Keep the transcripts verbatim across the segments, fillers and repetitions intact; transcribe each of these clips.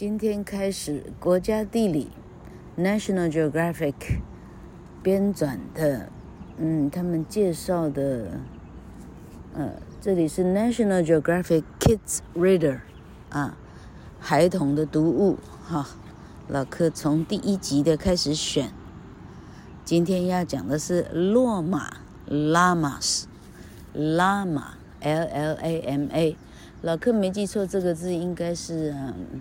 今天开始国家地理 National Geographic 编纂的嗯，他们介绍的呃，这里是 National Geographic Kids Reader 啊，孩童的读物哈、啊。老柯从第一集的开始选，今天要讲的是骆马 Llamas Llama L L A M A， 老柯没记错这个字应该是、嗯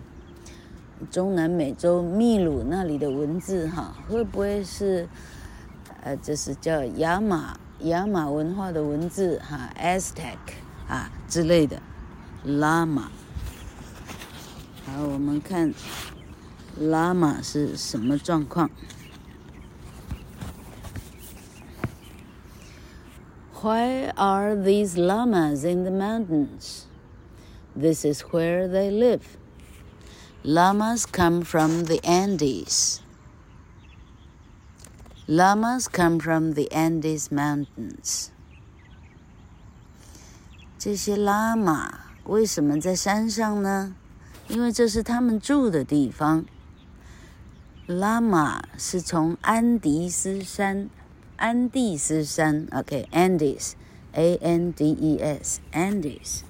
中南美洲秘鲁那里的文字哈，会不会是呃，这是叫雅马雅马文化的文字哈 ，Aztec 啊之类的，拉玛。好，我们看拉玛是什么状况？Why are these llamas in the mountains? This is where they live.Llamas come from the Andes. Llamas come from the Andes mountains. 这些拉玛为什么在山上呢？因为这是他们住的地方。拉玛是从安迪斯山，安第斯山 ，OK, Andes, A N D E S, Andes.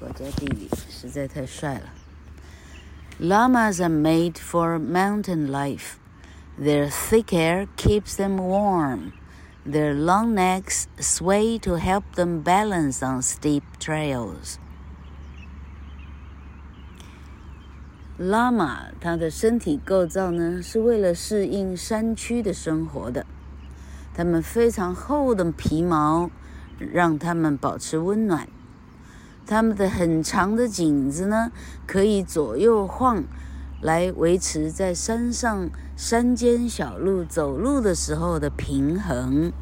国家地理实在太帅了。Llamas are made for mountain life. Their thick hair keeps them warm. Their long necks sway to help them balance on steep trails. Llama 它的身体构造呢，是为了适应山区的生活的。它们非常厚的皮毛，让它们保持温暖。它们的很长的颈子呢，可以左右晃，来维持在山上山间小路走路的时候的平衡。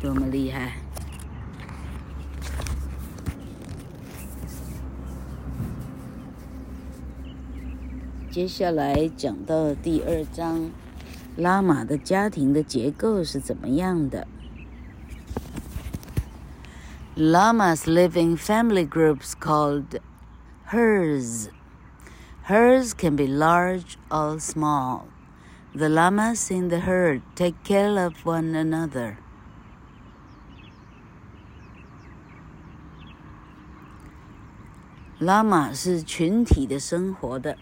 多么厉害！接下来讲到第二章，拉玛的家庭的结构是怎么样的？Llamas live in family groups called herds. Herds can be large or small. The llamas in the herd take care of one another. Llama 是群体的生活的，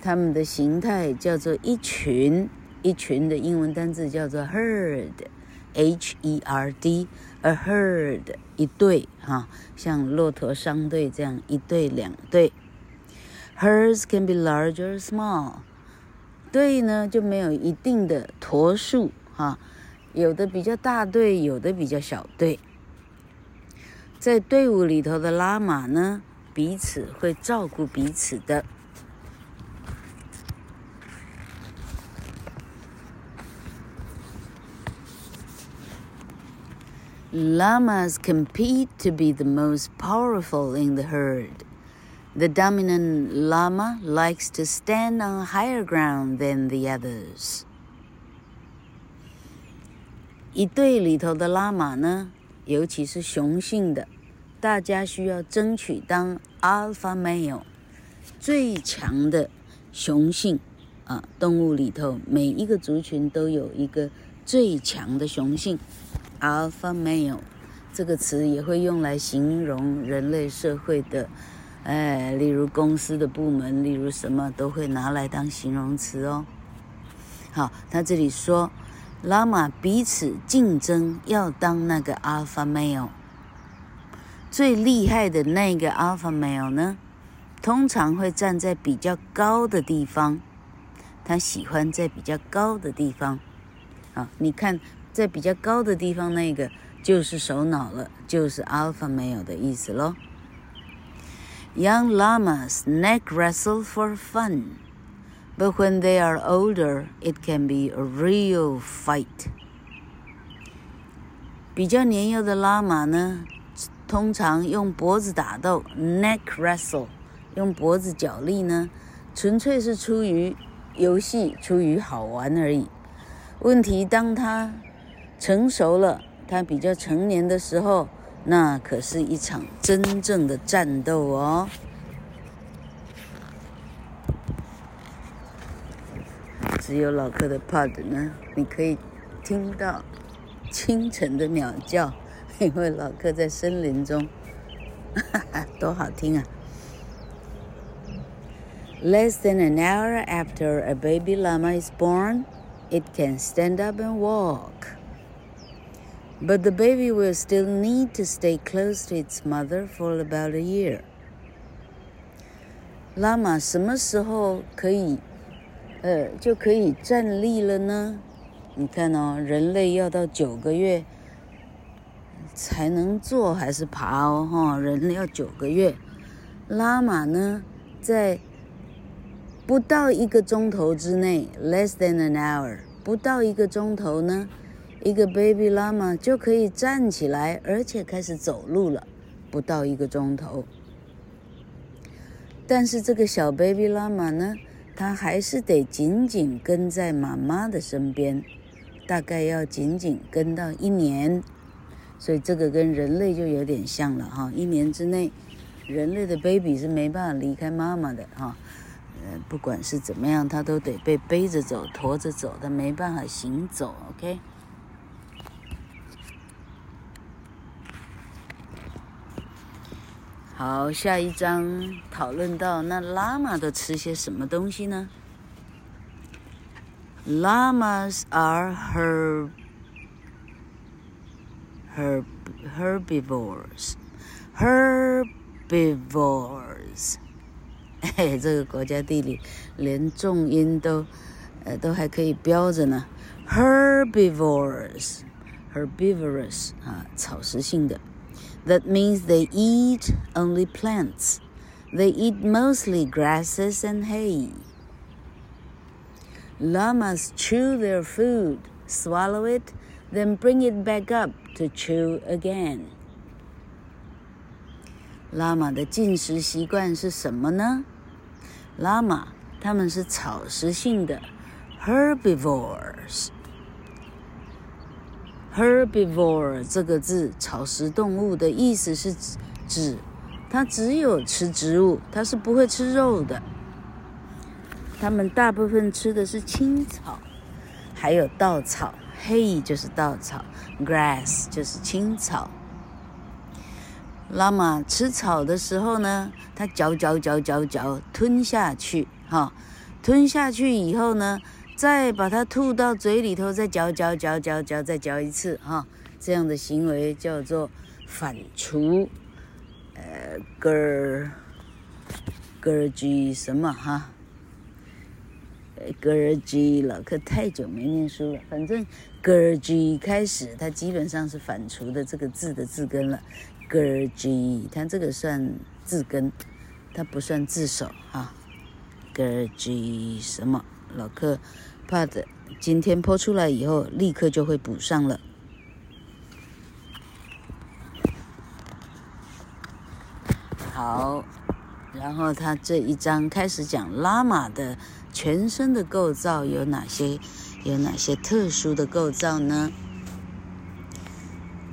它们的形态叫做一群，一群的英文单字叫做 herd.H E R D, a herd, 一队哈，像骆驼商队这样一队两队。Herds can be large or small. 队呢就没有一定的坨数哈，有的比较大队，有的比较小队。在队伍里头的拉玛呢，彼此会照顾彼此的。Llamas compete to be the most powerful in the herd. The dominant llama likes to stand on higher ground than the others. 一队里头的拉玛呢，尤其是雄性的，大家需要争取当 alpha male 最强的雄性啊。动物里头每一个族群都有一个最强的雄性。Alpha male 这个词也会用来形容人类社会的，哎，例如公司的部门，例如什么都会拿来当形容词哦。好，他这里说，拉玛彼此竞争，要当那个 Alpha male。最厉害的那个 Alpha male 呢，通常会站在比较高的地方，他喜欢在比较高的地方。好，你看。在比较高的地方那个就是首脑了，就是 alpha male 的意思咯。Young llamas neck wrestle for fun, but when they are older, it can be a real fight. 比较年幼的拉玛呢，通常用脖子打斗 neck wrestle， 用脖子角力呢，纯粹是出于游戏，出于好玩而已。问题当他成熟了，他比较成年的时候，那可是一场真正的战斗哦。只有老客的 pod 呢，你可以听到清晨的鸟叫，因为老客在森林中，哈哈，多好听啊！Less than an hour after a baby llama is born, it can stand up and walk. But the baby will still need to stay close to its mother for about a year. Llama 什么时候可以，呃，就可以站立了呢？你看哦，人类要到九个月才能坐还是爬哦，哈，人要九个月。Llama 呢，在不到一个钟头之内 ，less than an hour， 不到一个钟头呢，一个 baby llama 就可以站起来，而且开始走路了。不到一个钟头，但是这个小 baby llama 呢，它还是得紧紧跟在妈妈的身边，大概要紧紧跟到一年。所以这个跟人类就有点像了哈，一年之内，人类的 baby 是没办法离开妈妈的哈。不管是怎么样，他都得被背着走，驮着走，他没办法行走。OK。好，下一章讨论到那拉玛都吃些什么东西呢 ？Llamas are herb, herb, herbivores, herbivores.哎，这个国家地理连重音都，呃，都还可以标着呢。Herbivores, herbivorous 啊，草食性的。That means they eat only plants. They eat mostly grasses and hay. Llamas chew their food, swallow it, then bring it back up to chew again.拉玛的进食习惯是什么呢？拉玛他们是草食性的 herbivores。herbivore 这个字，草食动物的意思是指它只有吃植物，它是不会吃肉的。它们大部分吃的是青草，还有稻草 ，hay 就是稻草 ，grass 就是青草。拉玛吃草的时候呢，它嚼嚼嚼嚼嚼，吞下去，哈，吞下去以后呢，再把它吐到嘴里头，再嚼嚼嚼嚼嚼，再嚼一次，哈，这样的行为叫做反刍，呃，嗝嗝居什么哈？嗝居，老客太久没念书了，反正嗝居开始，它基本上是反刍的这个字的字根了。gurgy 它这个算字根，它不算字首哈。gurgy 什么？老客怕的，今天播出来以后，立刻就会补上了。好，然后他这一章开始讲拉玛的全身的构造有哪些，有哪些特殊的构造呢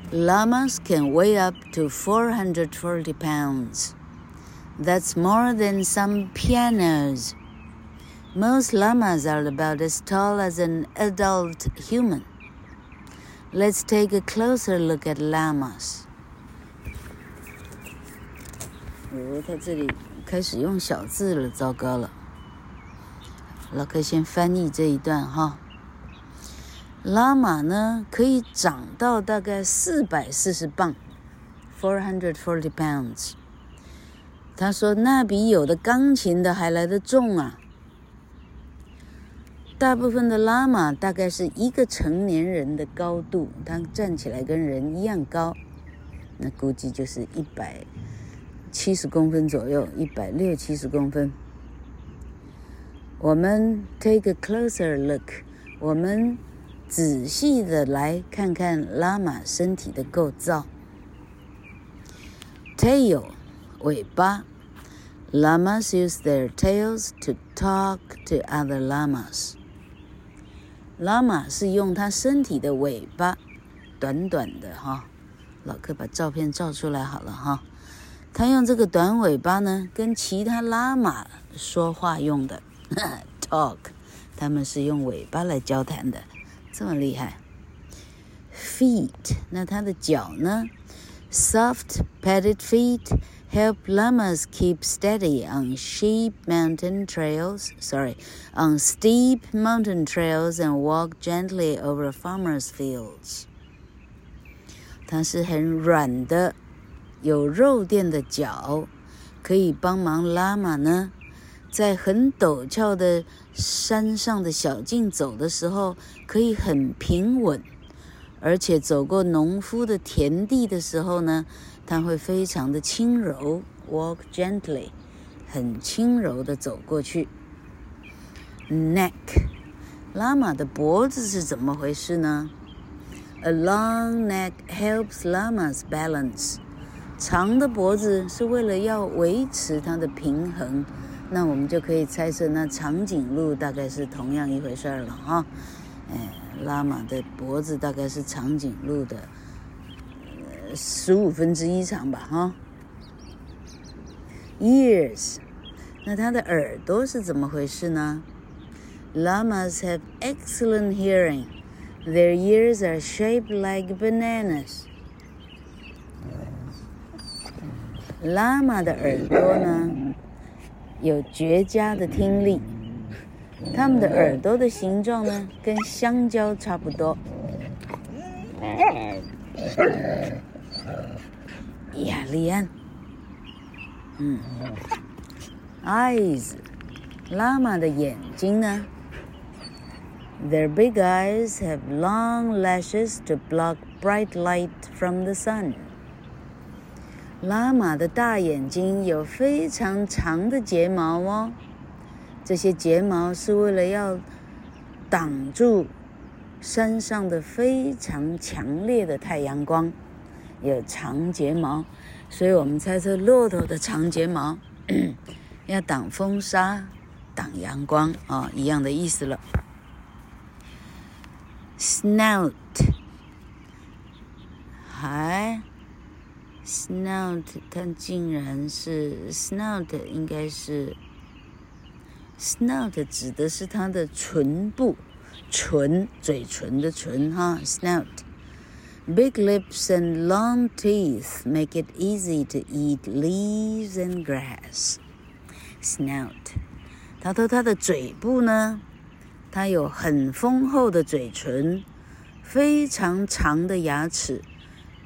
？Llamas can weigh up to four hundred forty pounds. That's more than some pianos. Most llamas are about as tall as an adult human. Let's take a closer look at llamas. 哦，他这里开始用小字了，糟糕了。老客先翻译这一段哈。拉玛呢，可以长到大概四百四十磅 ,four hundred forty pounds。他说那比有的钢琴的还来得重啊。大部分的拉玛大概是一个成年人的高度，他站起来跟人一样高，那估计就是一百七十公分左右 ,一百六十七十公分。我们 take a closer look, 我们仔细的来看看拉玛身体的构造。Tail 尾巴 Llamas use their tails to talk to other llamas. 拉玛是用它身体的尾巴短短的哈，老柯把照片照出来好了哈。它用这个短尾巴呢，跟其他拉玛说话用的talk， 他们是用尾巴来交谈的，这么厉害。Feet， 那它的脚呢？Soft padded feet help llamas keep steady on steep mountain trails, sorry, on steep mountain trails and walk gently over farmers' fields. 它是很软的，有肉垫的脚，可以帮忙拉玛呢，在很陡峭的山上的小径走的时候，可以很平稳。而且走过农夫的田地的时候呢，它会非常的轻柔 walk gently， 很轻柔的走过去。Neck， 拉玛的脖子是怎么回事呢？ A long neck helps llamas balance， 长的脖子是为了要维持它的平衡，那我们就可以猜测那长颈鹿大概是同样一回事了哈。哎，拉玛的脖子大概是长颈鹿的十五分之一长吧哈。Ears， 那它的耳朵是怎么回事呢？ Llamas have excellent hearing. Their ears are shaped like bananas. 拉玛的耳朵呢，有绝佳的听力。它们的耳朵的形状呢，跟香蕉差不多。雅利安，嗯 ，eyes， 拉玛的眼睛呢 ？Their big eyes have long lashes to block bright light from the sun。拉玛的大眼睛有非常长的睫毛哦。这些睫毛是为了要挡住山上的非常强烈的太阳光，有长睫毛，所以我们猜测骆驼的长睫毛要挡风沙、挡阳光啊、哦，一样的意思了。Snout， 还 snout， 它竟然是 snout， 应该是。Snout 指的是它的唇部，唇，嘴唇的唇哈 ，snout。Big lips and long teeth make it easy to eat leaves and grass. Snout。他说他的嘴部呢，它有很丰厚的嘴唇，非常长的牙齿，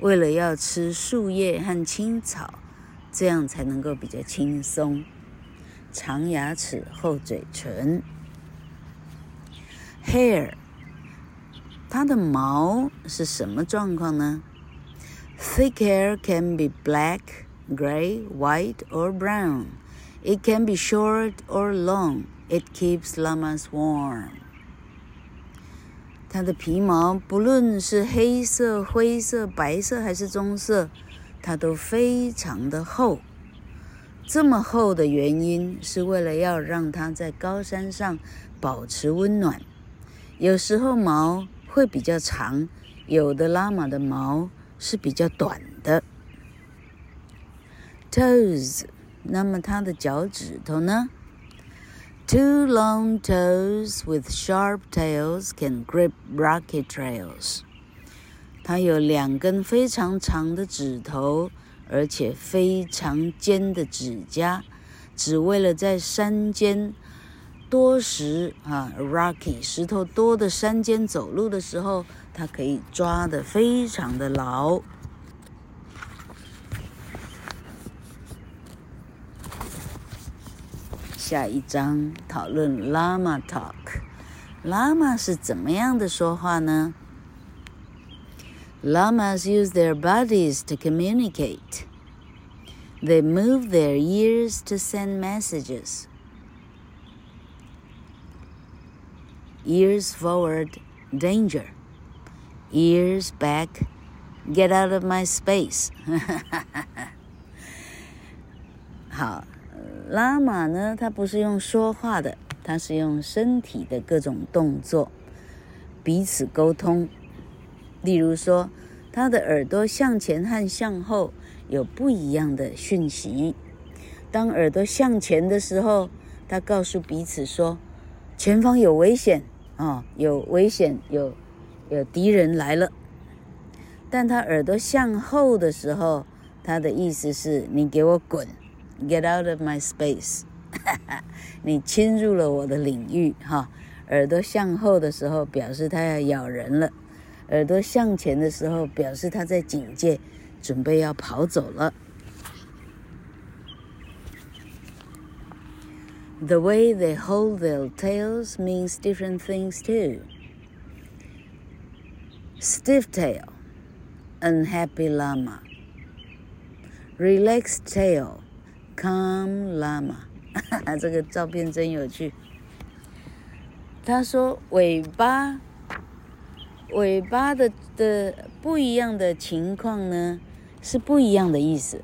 为了要吃树叶和青草，这样才能够比较轻松。长牙齿，厚嘴唇。 Hair， 它的毛是什么状况呢？ Thick hair can be black, gray, white, or brown. It can be short or long. It keeps llamas warm. 它的皮毛不论是黑色、灰色、白色还是棕色，它都非常的厚。这么厚的原因是为了要让它在高山上保持温暖。有时候毛会比较长，有的拉玛的毛是比较短的。Toes， 那么它的脚趾头呢？ Two long toes with sharp tails can grip rocky trails. 它有两根非常长的指头，而且非常尖的指甲，只为了在山间多石啊 rocky 石头多的山间走路的时候，它可以抓得非常的牢。下一章讨论 Llama Talk， Llama 是怎么样的说话呢？Llamas use their bodies to communicate. They move their ears to send messages. Ears forward, danger. Ears back, get out of my space. 好，拉玛呢，它不是用说话的，它是用身体的各种动作，彼此沟通。例如说它的耳朵向前和向后有不一样的讯息。当耳朵向前的时候，它告诉彼此说前方有危险、哦、有危险有有敌人来了。但它耳朵向后的时候，它的意思是你给我滚 Get out of my space 你侵入了我的领域、哦、耳朵向后的时候表示它要咬人了，耳朵向前的时候表示它在警戒，准备要跑走了。 The way they hold their tails means different things too. Stiff tail, unhappy llama. Relaxed tail, calm llama 这个照片真有趣。他说尾巴尾巴 的, 的不一样的情况呢，是不一样的意思。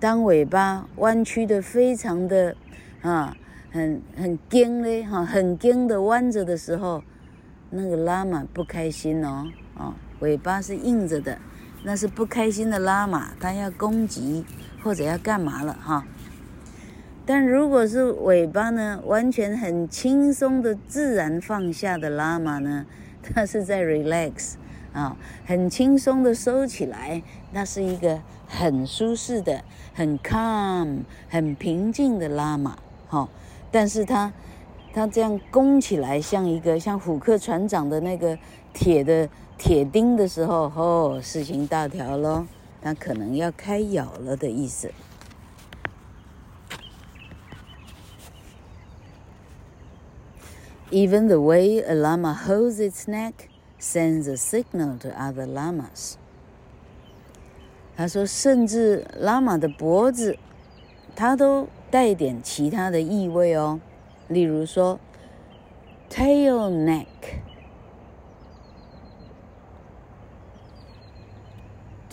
当尾巴弯曲的非常的啊，很很硬嘞，哈，很硬的弯着的时候，那个拉玛不开心哦，哦，尾巴是硬着的，那是不开心的拉玛，它要攻击或者要干嘛了哈。但如果是尾巴呢，完全很轻松的自然放下的拉玛呢？它是在 relax 啊，很轻松的收起来，那是一个很舒适的、很 calm、很平静的拉玛，哦，但是它它这样弓起来，像一个像虎克船长的那个铁的铁钉的时候，哦，事情大条咯，它可能要开咬了的意思。Even the way a llama holds its neck sends a signal to other llamas. 他说甚至拉玛的脖子它都带点其他的意味哦，例如说 tail neck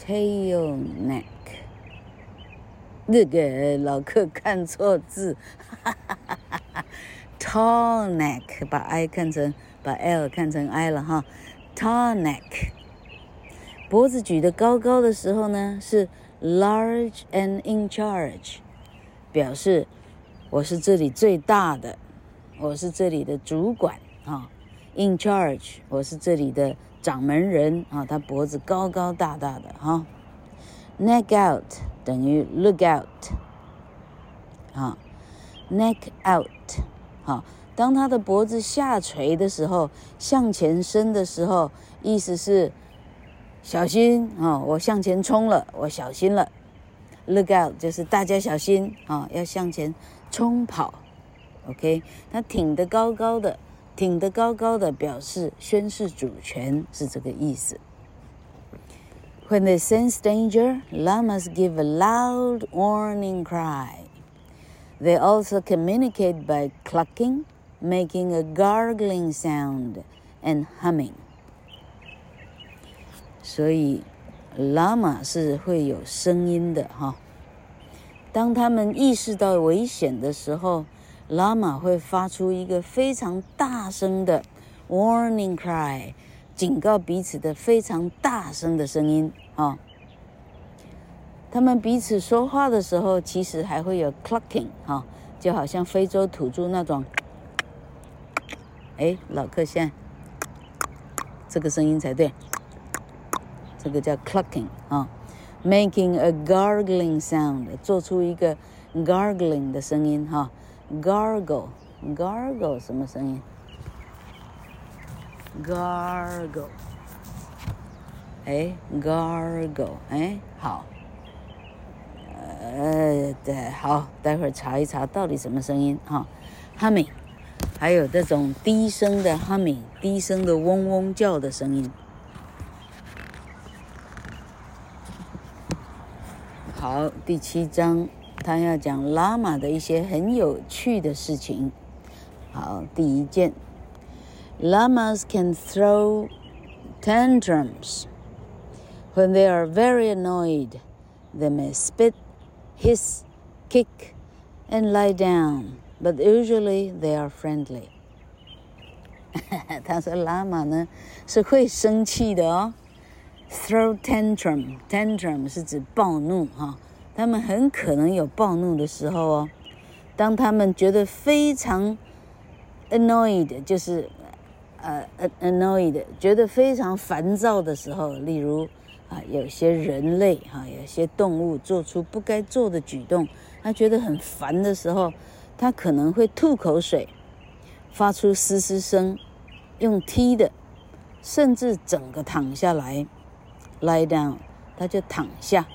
（tail neck） 那个老客看错字，哈哈哈哈哈。Tall neck 把 I 看成把 L 看成 I 了哈 Tall neck 脖子举得高高的时候呢，是 large and in charge 表示我是这里最大的，我是这里的主管啊 in charge 我是这里的掌门人啊，他脖子高高大大的哈 neck out 等于 look out 啊 neck out好，当他的脖子下垂的时候，向前伸的时候，意思是小心啊、哦！我向前冲了，我小心了。Look out 就是大家小心啊、哦，要向前冲跑。OK， 他挺得高高的，挺得高高的，表示宣示主权，是这个意思。When they sense danger, llamas give a loud warning cry.They also communicate by clucking, making a gargling sound, and humming. 所以，拉玛是会有声音的哈。当他们意识到危险的时候，拉玛会发出一个非常大声的 warning cry， 警告彼此的非常大声的声音啊。他们彼此说话的时候，其实还会有 clucking 哈、哦，就好像非洲土著那种，哎，老客现在这个声音才对，这个叫 clucking 啊、哦、，making a gargling sound 做出一个 gargling 的声音哈、哦、，gargle gargle 什么声音 ？gargle 哎 ，gargle 哎，好。呃，对，好，待会儿查一查到底什么声音哈。Humming， 还有这种低声的 humming， 低声的嗡嗡叫的声音。好，第七章，他要讲拉玛的一些很有趣的事情。好，第一件 ，Llamas can throw tantrums when they are very annoyed. They may spit.hiss, kick, and lie down, but usually they are friendly. 他说拉玛呢是会生气的哦， throw tantrum tantrum 是指暴怒哈，他们很可能有暴怒的时候哦。当他们觉得非常 annoyed， 就是呃 annoyed， 觉得非常烦躁的时候，例如啊，有些人类哈，有些动物做出不该做的举动，他觉得很烦的时候，他可能会吐口水，发出嘶嘶声，用踢的，甚至整个躺下来 ，lie down， 他就躺下，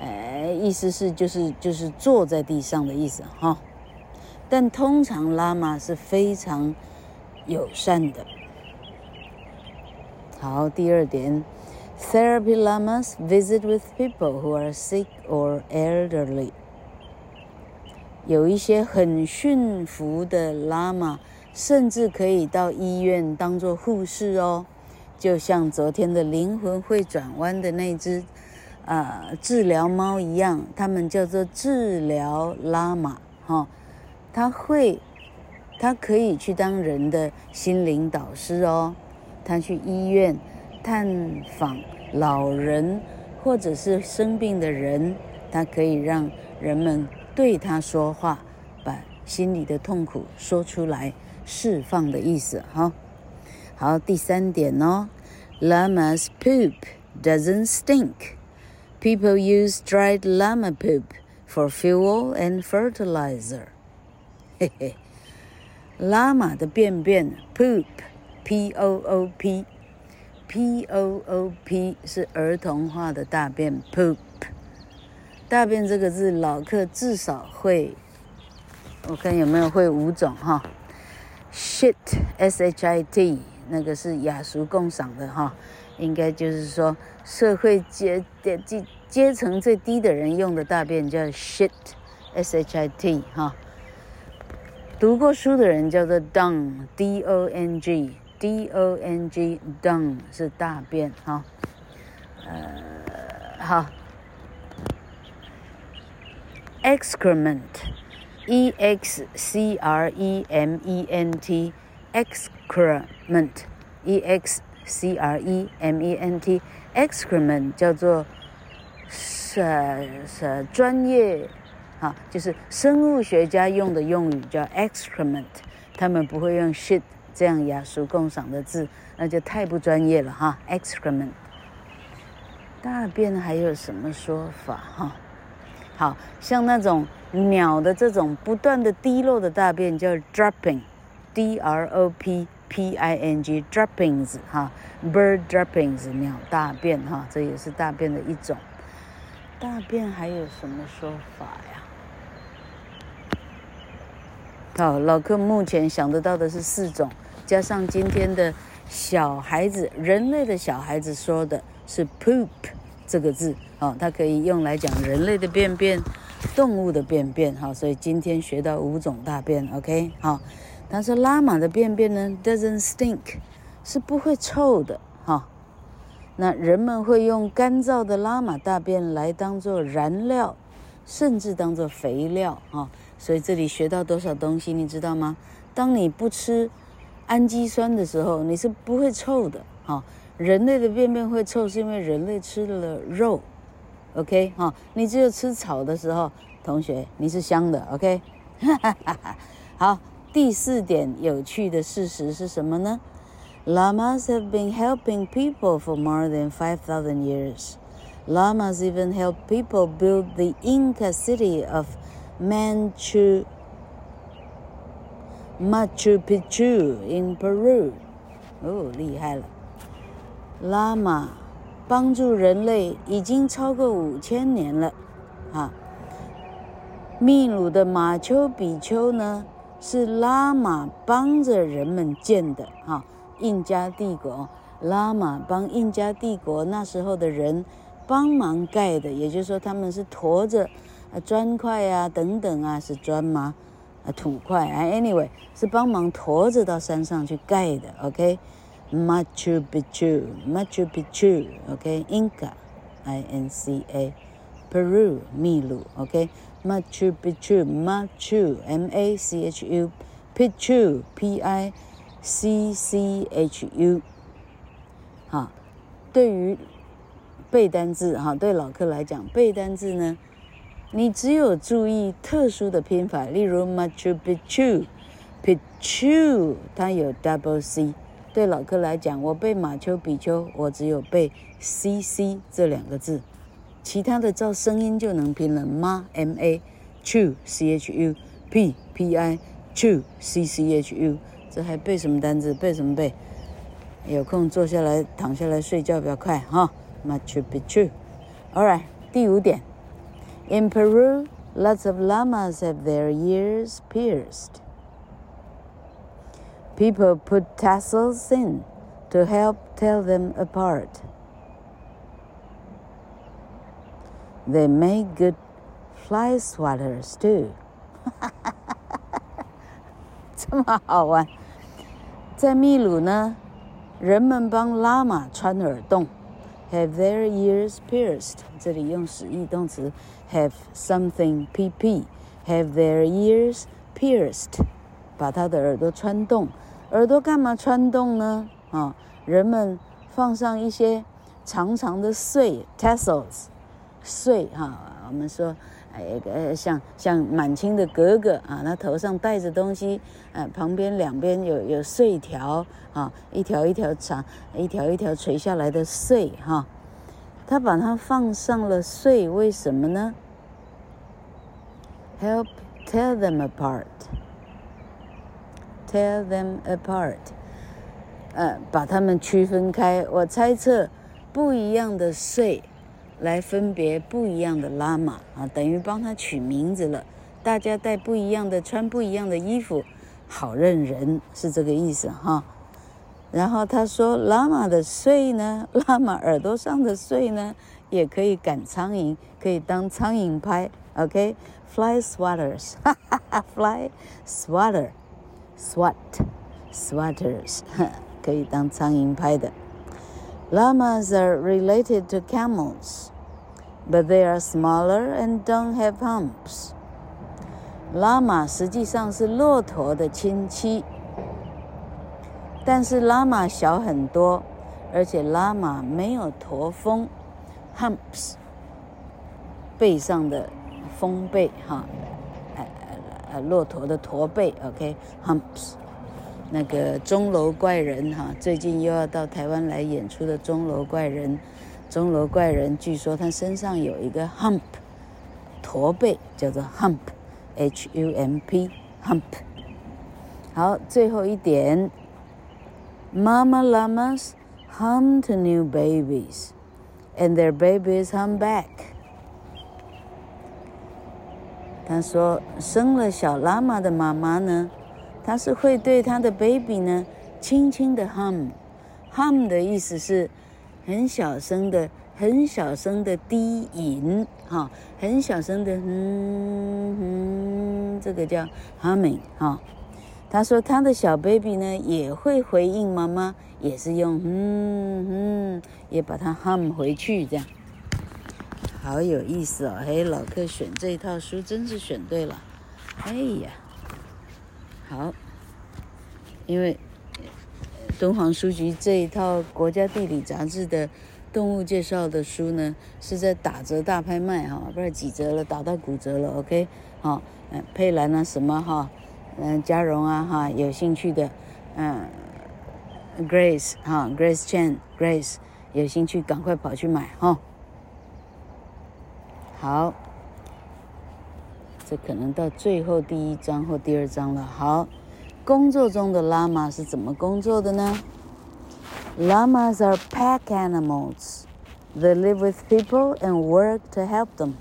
呃，意思是就是就是坐在地上的意思哈。但通常拉玛是非常友善的。好，第二点。Therapy llamas visit with people who are sick or elderly. 有一些很驯服的拉玛，甚至可以到医院当做护士哦。就像昨天的灵魂会转弯的那只呃治疗猫一样，他们叫做治疗拉玛哈。它会，它可以去当人的心灵导师哦。它去医院。探访老人或者是生病的人，他可以让人们对他说话，把心里的痛苦说出来，释放的意思哈。好，第三点哦 ，Llama's poop doesn't stink. People use dried llama poop for fuel and fertilizer. 嘿嘿，拉玛的便便 poop p o o p。P O O P 是儿童化的大便 poop， 大便这个字老客至少会，我看有没有会五种哈。Shit S H I T 那个是雅俗共赏的哈，应该就是说社会阶阶阶层最低的人用的大便叫 shit S H I T 哈。读过书的人叫做 dung D O N G。D O N G dung 是大便哈，呃，好 ，excrement E X C R E M E N T excrement E X C R E M E N T excrement 叫做呃专业啊，就是生物学家用的用语叫 excrement， 他们不会用 shit。这样雅俗共赏的字，那就太不专业了哈。excrement， 大便还有什么说法哈？好像那种鸟的这种不断的滴落的大便叫 dropping，d r o p p i n g droppings 哈 ，bird droppings 鸟大便哈，这也是大便的一种。大便还有什么说法呀？好，老客目前想得到的是四种，加上今天的小孩子，人类的小孩子说的是 poop 这个字，哦，它可以用来讲人类的便便，动物的便便，好，所以今天学到五种大便 ，OK， 好，他说拉玛的便便呢 doesn't stink， 是不会臭的，哈、哦，那人们会用干燥的拉玛大便来当做燃料，甚至当做肥料，哈、哦。所以这里学到多少东西你知道吗？当你不吃氨基酸的时候，你是不会臭的哈、哦。人类的便便会臭是因为人类吃了肉 OK 哈、哦。你只有吃草的时候，同学你是香的 OK 好，第四点有趣的事实是什么呢？ Llamas have been helping people for more than five thousand years. Llamas even helped people build the Inca city of Machu, Machu Picchu in Peru. 哦，厉害了！拉玛帮助人类已经超过五千年了，啊！秘鲁的马丘比丘呢，是拉玛帮着人们建的，哈、啊！印加帝国，拉玛帮印加帝国那时候的人帮忙盖的，也就是说他们是驮着。啊，砖块啊，等等啊，是砖吗？啊，土块啊 ，anyway， 是帮忙驮着到山上去盖的 ，OK？Machu Picchu，Machu Picchu，OK？Inca，I N C A，Peru， 秘鲁 ，OK？Machu Picchu，Machu，M A C H U，Picchu，P I C C H U， 哈，对于背单字哈，对老客来讲，背单字呢，你只有注意特殊的拼法，例如 Machu Picchu Picchu 它有 double C。对老客来讲，我背马丘比丘，我只有背 C C 这两个字，其他的照声音就能拼了。Ma M A Chu C H U P P I Chu C C H U， 这还背什么单字？背什么背？有空坐下来，躺下来睡觉比较快哈。Machu Picchu。All right， 第五点。In Peru, lots of llamas have their ears pierced.People put tassels in to help tell them apart. They make good fly swatters too. 这么好玩。在秘鲁呢，人们帮拉玛穿耳洞 have their ears pierced. 这里用使役动词 have something pp have their ears pierced. 把他的耳朵穿洞。耳朵干嘛穿洞呢？啊、哦，人们放上一些长长的穗 tassels， 穗哈、啊，我们说，哎呃，像像满清的格格啊，那头上戴着东西，呃、啊，旁边两边有有穗条啊，一条一条长，一条一条垂下来的穗哈、啊，他把它放上了穗，为什么呢 ？Help tell them apart.Tell them apart， 呃，把它们区分开。我猜测，不一样的穗来分别不一样的拉玛啊，等于帮他取名字了。大家带不一样的，穿不一样的衣服，好认人，是这个意思哈。然后他说，拉玛的穗呢，拉玛耳朵上的穗呢，也可以赶苍蝇，可以当苍蝇拍。OK，fly swatters， 哈哈哈 ，fly swatter。Swat, swatters, 可以当苍蝇拍的。Llamas are related to camels, but they are smaller and don't have humps. Llama 实际上是骆驼的亲戚，但是 llama 小很多，而且 llama 没有驼峰 humps， 背上的峰背哈。呃，骆驼的驼背 ，OK， humps。那个钟楼怪人哈，最近又要到台湾来演出的钟楼怪人，钟楼怪人据说他身上有一个 hump， 驼背叫做 hump，H U M P，hump。好，最后一点 ，Mama llamas hum to new babies, and their babies hum back。他说生了小拉玛的妈妈呢，她是会对她的 baby 呢轻轻的 hum， hum 的意思是很小声的很小声的低吟哈，很小声的嗯嗯，这个叫 humming 哈。他说他的小 baby 呢也会回应妈妈，也是用嗯嗯，也把它 hum 回去这样。好有意思哦！嘿，老客选这一套书真是选对了。哎呀，好，因为敦煌书局这一套国家地理杂志的动物介绍的书呢，是在打折大拍卖哈、哦，不是几折了，打到骨折了。OK， 好、哦，嗯、呃，佩兰啊什么哈，嗯、哦，嘉、呃、荣啊哈，有兴趣的，嗯、呃、，Grace 哈、哦、，Grace Chen，Grace 有兴趣赶快跑去买哈。哦好，这可能到最后第一章或第二章了。好，工作中的拉玛是怎么工作的呢 ？Llamas are pack animals. They live with people and work to help them.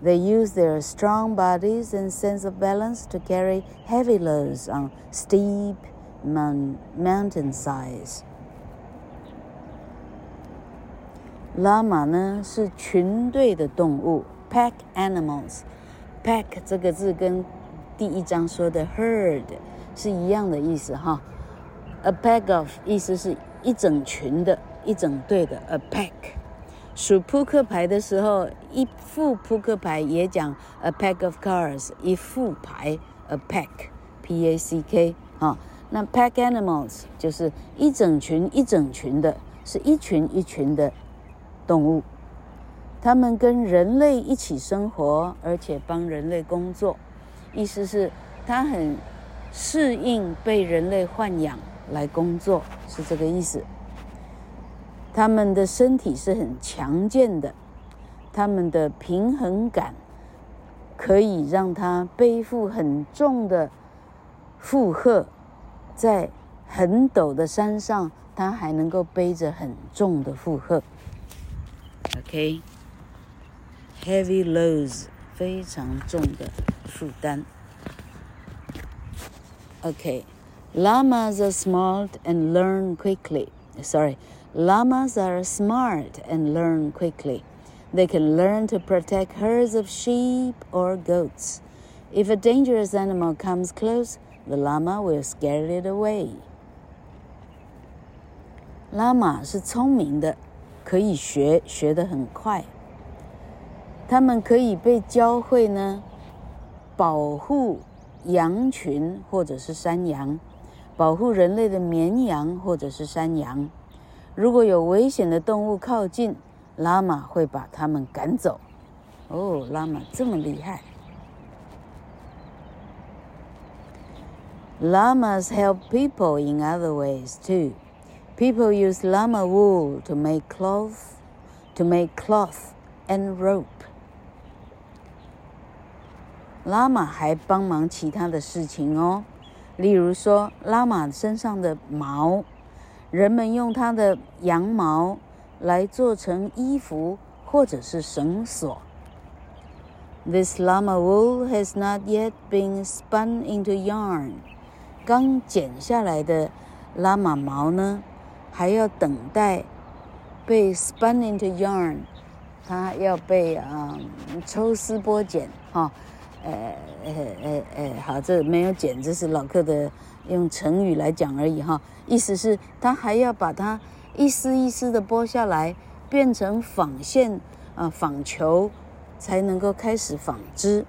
They use their strong bodies and sense of balance to carry heavy loads on steep mountain sides.拉玛呢是群队的动物 pack animals pack 这个字跟第一章说的 herd 是一样的意思哈。a pack of 意思是一整群的一整队的 a pack 数扑克牌的时候一副扑克牌也讲 a pack of cards 一副牌 a pack P A C K 哈。那 pack animals 就是一整群一整群的是一群一群的动物，它们跟人类一起生活，而且帮人类工作，意思是它很适应被人类豢养来工作，是这个意思。它们的身体是很强健的，它们的平衡感可以让它背负很重的负荷，在很陡的山上它还能够背着很重的负荷。 OK， heavy loads， 非常重的负担。 OK， Llamas are smart and learn quickly. Sorry, llamas are smart and learn quickly. They can learn to protect herds of sheep or goats. If a dangerous animal comes close, the llama will scare it away. Llama 是聪明的，可以学，学得很快。他们可以被教会呢，保护羊群或者是山羊，保护人类的绵羊或者是山羊。如果有危险的动物靠近，拉玛会把它们赶走。哦，拉玛这么厉害。Llamas help people in other ways too. People use llama wool to make cloth, to make cloth and rope. 拉玛还帮忙其他的事情哦，例如说，拉玛身上的毛，人们用它的羊毛来做成衣服或者是绳索。 This llama wool has not yet been spun into yarn. 刚剪下来的拉玛毛呢，还要等待被 spun into yarn， 它要被、嗯、抽丝剥茧、哦呃呃呃、好，这没有剪，这是老客的用成语来讲而已、哦、意思是它还要把它一丝一丝的剥下来，变成纺线、呃、纺球，才能够开始纺织。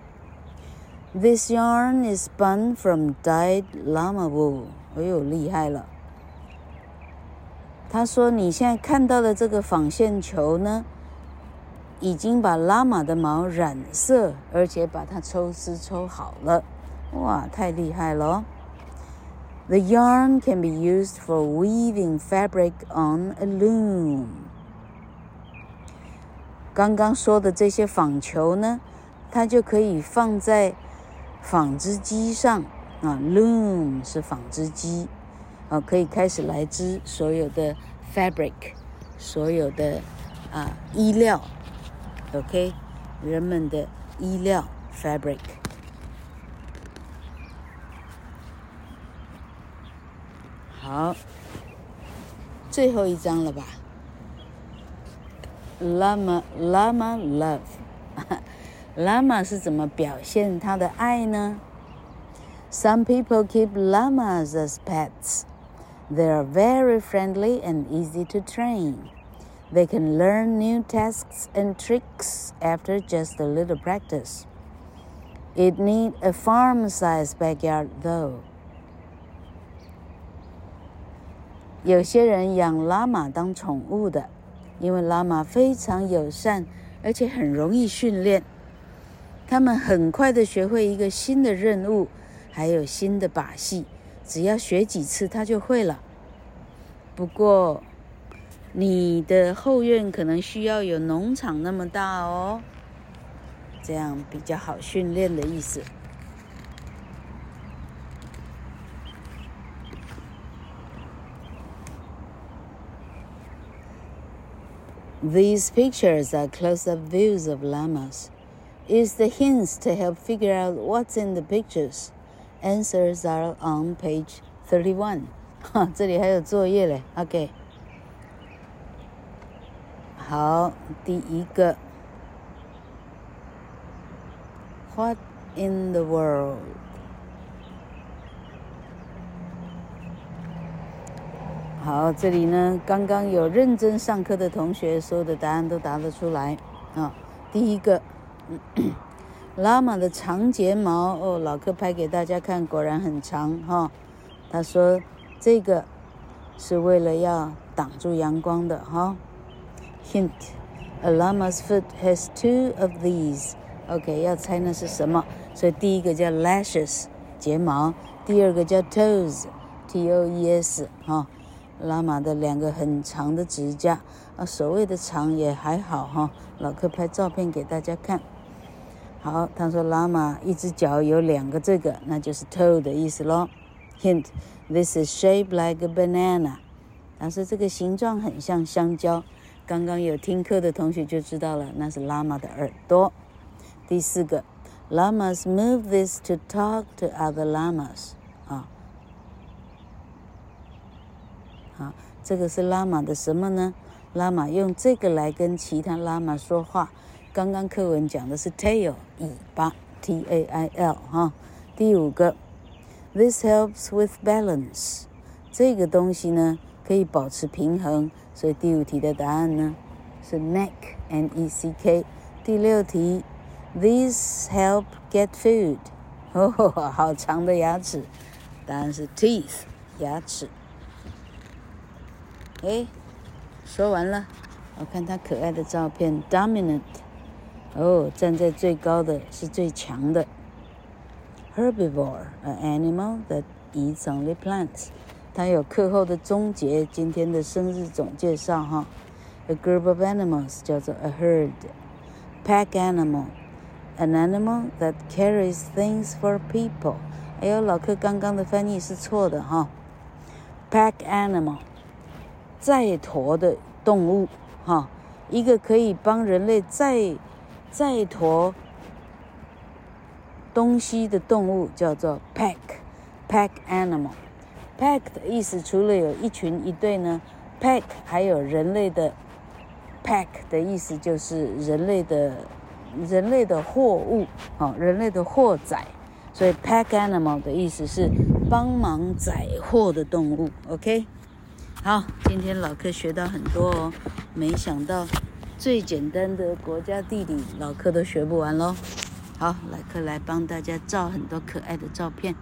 This yarn is spun from dyed llama wool. 哎呦，厉害了。他说你现在看到的这个纺线球呢，已经把拉玛的毛染色，而且把它抽丝抽好了。哇，太厉害了、哦。The yarn can be used for weaving fabric on a loom. 刚刚说的这些纺球呢，它就可以放在纺织机上啊。Loom 是纺织机啊，可以开始来织所有的 fabric， 所有的啊衣料。OK， 人们的衣料 fabric。好，最后一章了吧。 Llama Llama love， Llama 是怎么表现他的爱呢？ Some people keep llamas as pets. They are very friendly and easy to train. They can learn new tasks and tricks after just a little practice. It needs a farm-sized backyard though.有些人养拉玛当宠物的，因为拉玛非常友善，而且很容易训练。他们很快的学会一个新的任务，还有新的把戏，只要学几次他就会了。不过，你的后院可能需要有农场那么大哦，这样比较好训练的意思。These pictures are close-up views of llamas. Use the hints to help figure out what's in the pictures. Answers are on page thirty-one. 哈，这里还有作业嘞。OK， 好，第一个。What in the world? 好，这里呢，刚刚有认真上课的同学，所有的答案都答得出来啊、哦。第一个，拉玛的长睫毛哦，老柯拍给大家看，果然很长哈、哦。他说这个是为了要挡住阳光的哈、哦。Hint， A llama's foot has two of these. OK, 要猜那是什么？所以第一个叫 lashes 睫毛，第二个叫 toes T O E S 哈。拉玛的两个很长的指甲啊，所谓的长也还好哈。老柯拍照片给大家看。好，他说拉玛一只脚有两个这个，那就是 toe 的意思咯。Hint: This is shaped like a banana. 他说这个形状很像香蕉。刚刚有听课的同学就知道了，那是拉玛的耳朵。第四个 ，Llamas move this to talk to other llamas. 啊。好，这个是拉玛的什么呢？拉玛用这个来跟其他拉玛说话。刚刚课文讲的是 tail 尾巴 T A I L 哈。第五个 ，This helps with balance 这个东西呢可以保持平衡，所以第五题的答案呢是 neck N E C K。第六题 ，These help get food 哦，好长的牙齿，答案是 teeth 牙齿。哎，说完了，我看他可爱的照片 ，dominant， 哦，站在最高的是最强的 ，herbivore, an animal that eats only plants。他有课后的终结，今天的生日总介绍哈 ，a group of animals 叫做 a herd，pack animal, an animal that carries things for people。哎呦，老柯刚刚的翻译是错的哈 ，pack animal。载驮的动物哈，一个可以帮人类载载驮东西的动物叫做 pack pack animal。pack 的意思除了有一群一队呢 ，pack 还有人类的 pack 的意思就是人类的人类的货物啊，人类的货载，所以 pack animal 的意思是帮忙载货的动物。OK。好，今天老柯学到很多哦，没想到最简单的国家地理老柯都学不完咯。好，老柯来帮大家照很多可爱的照片。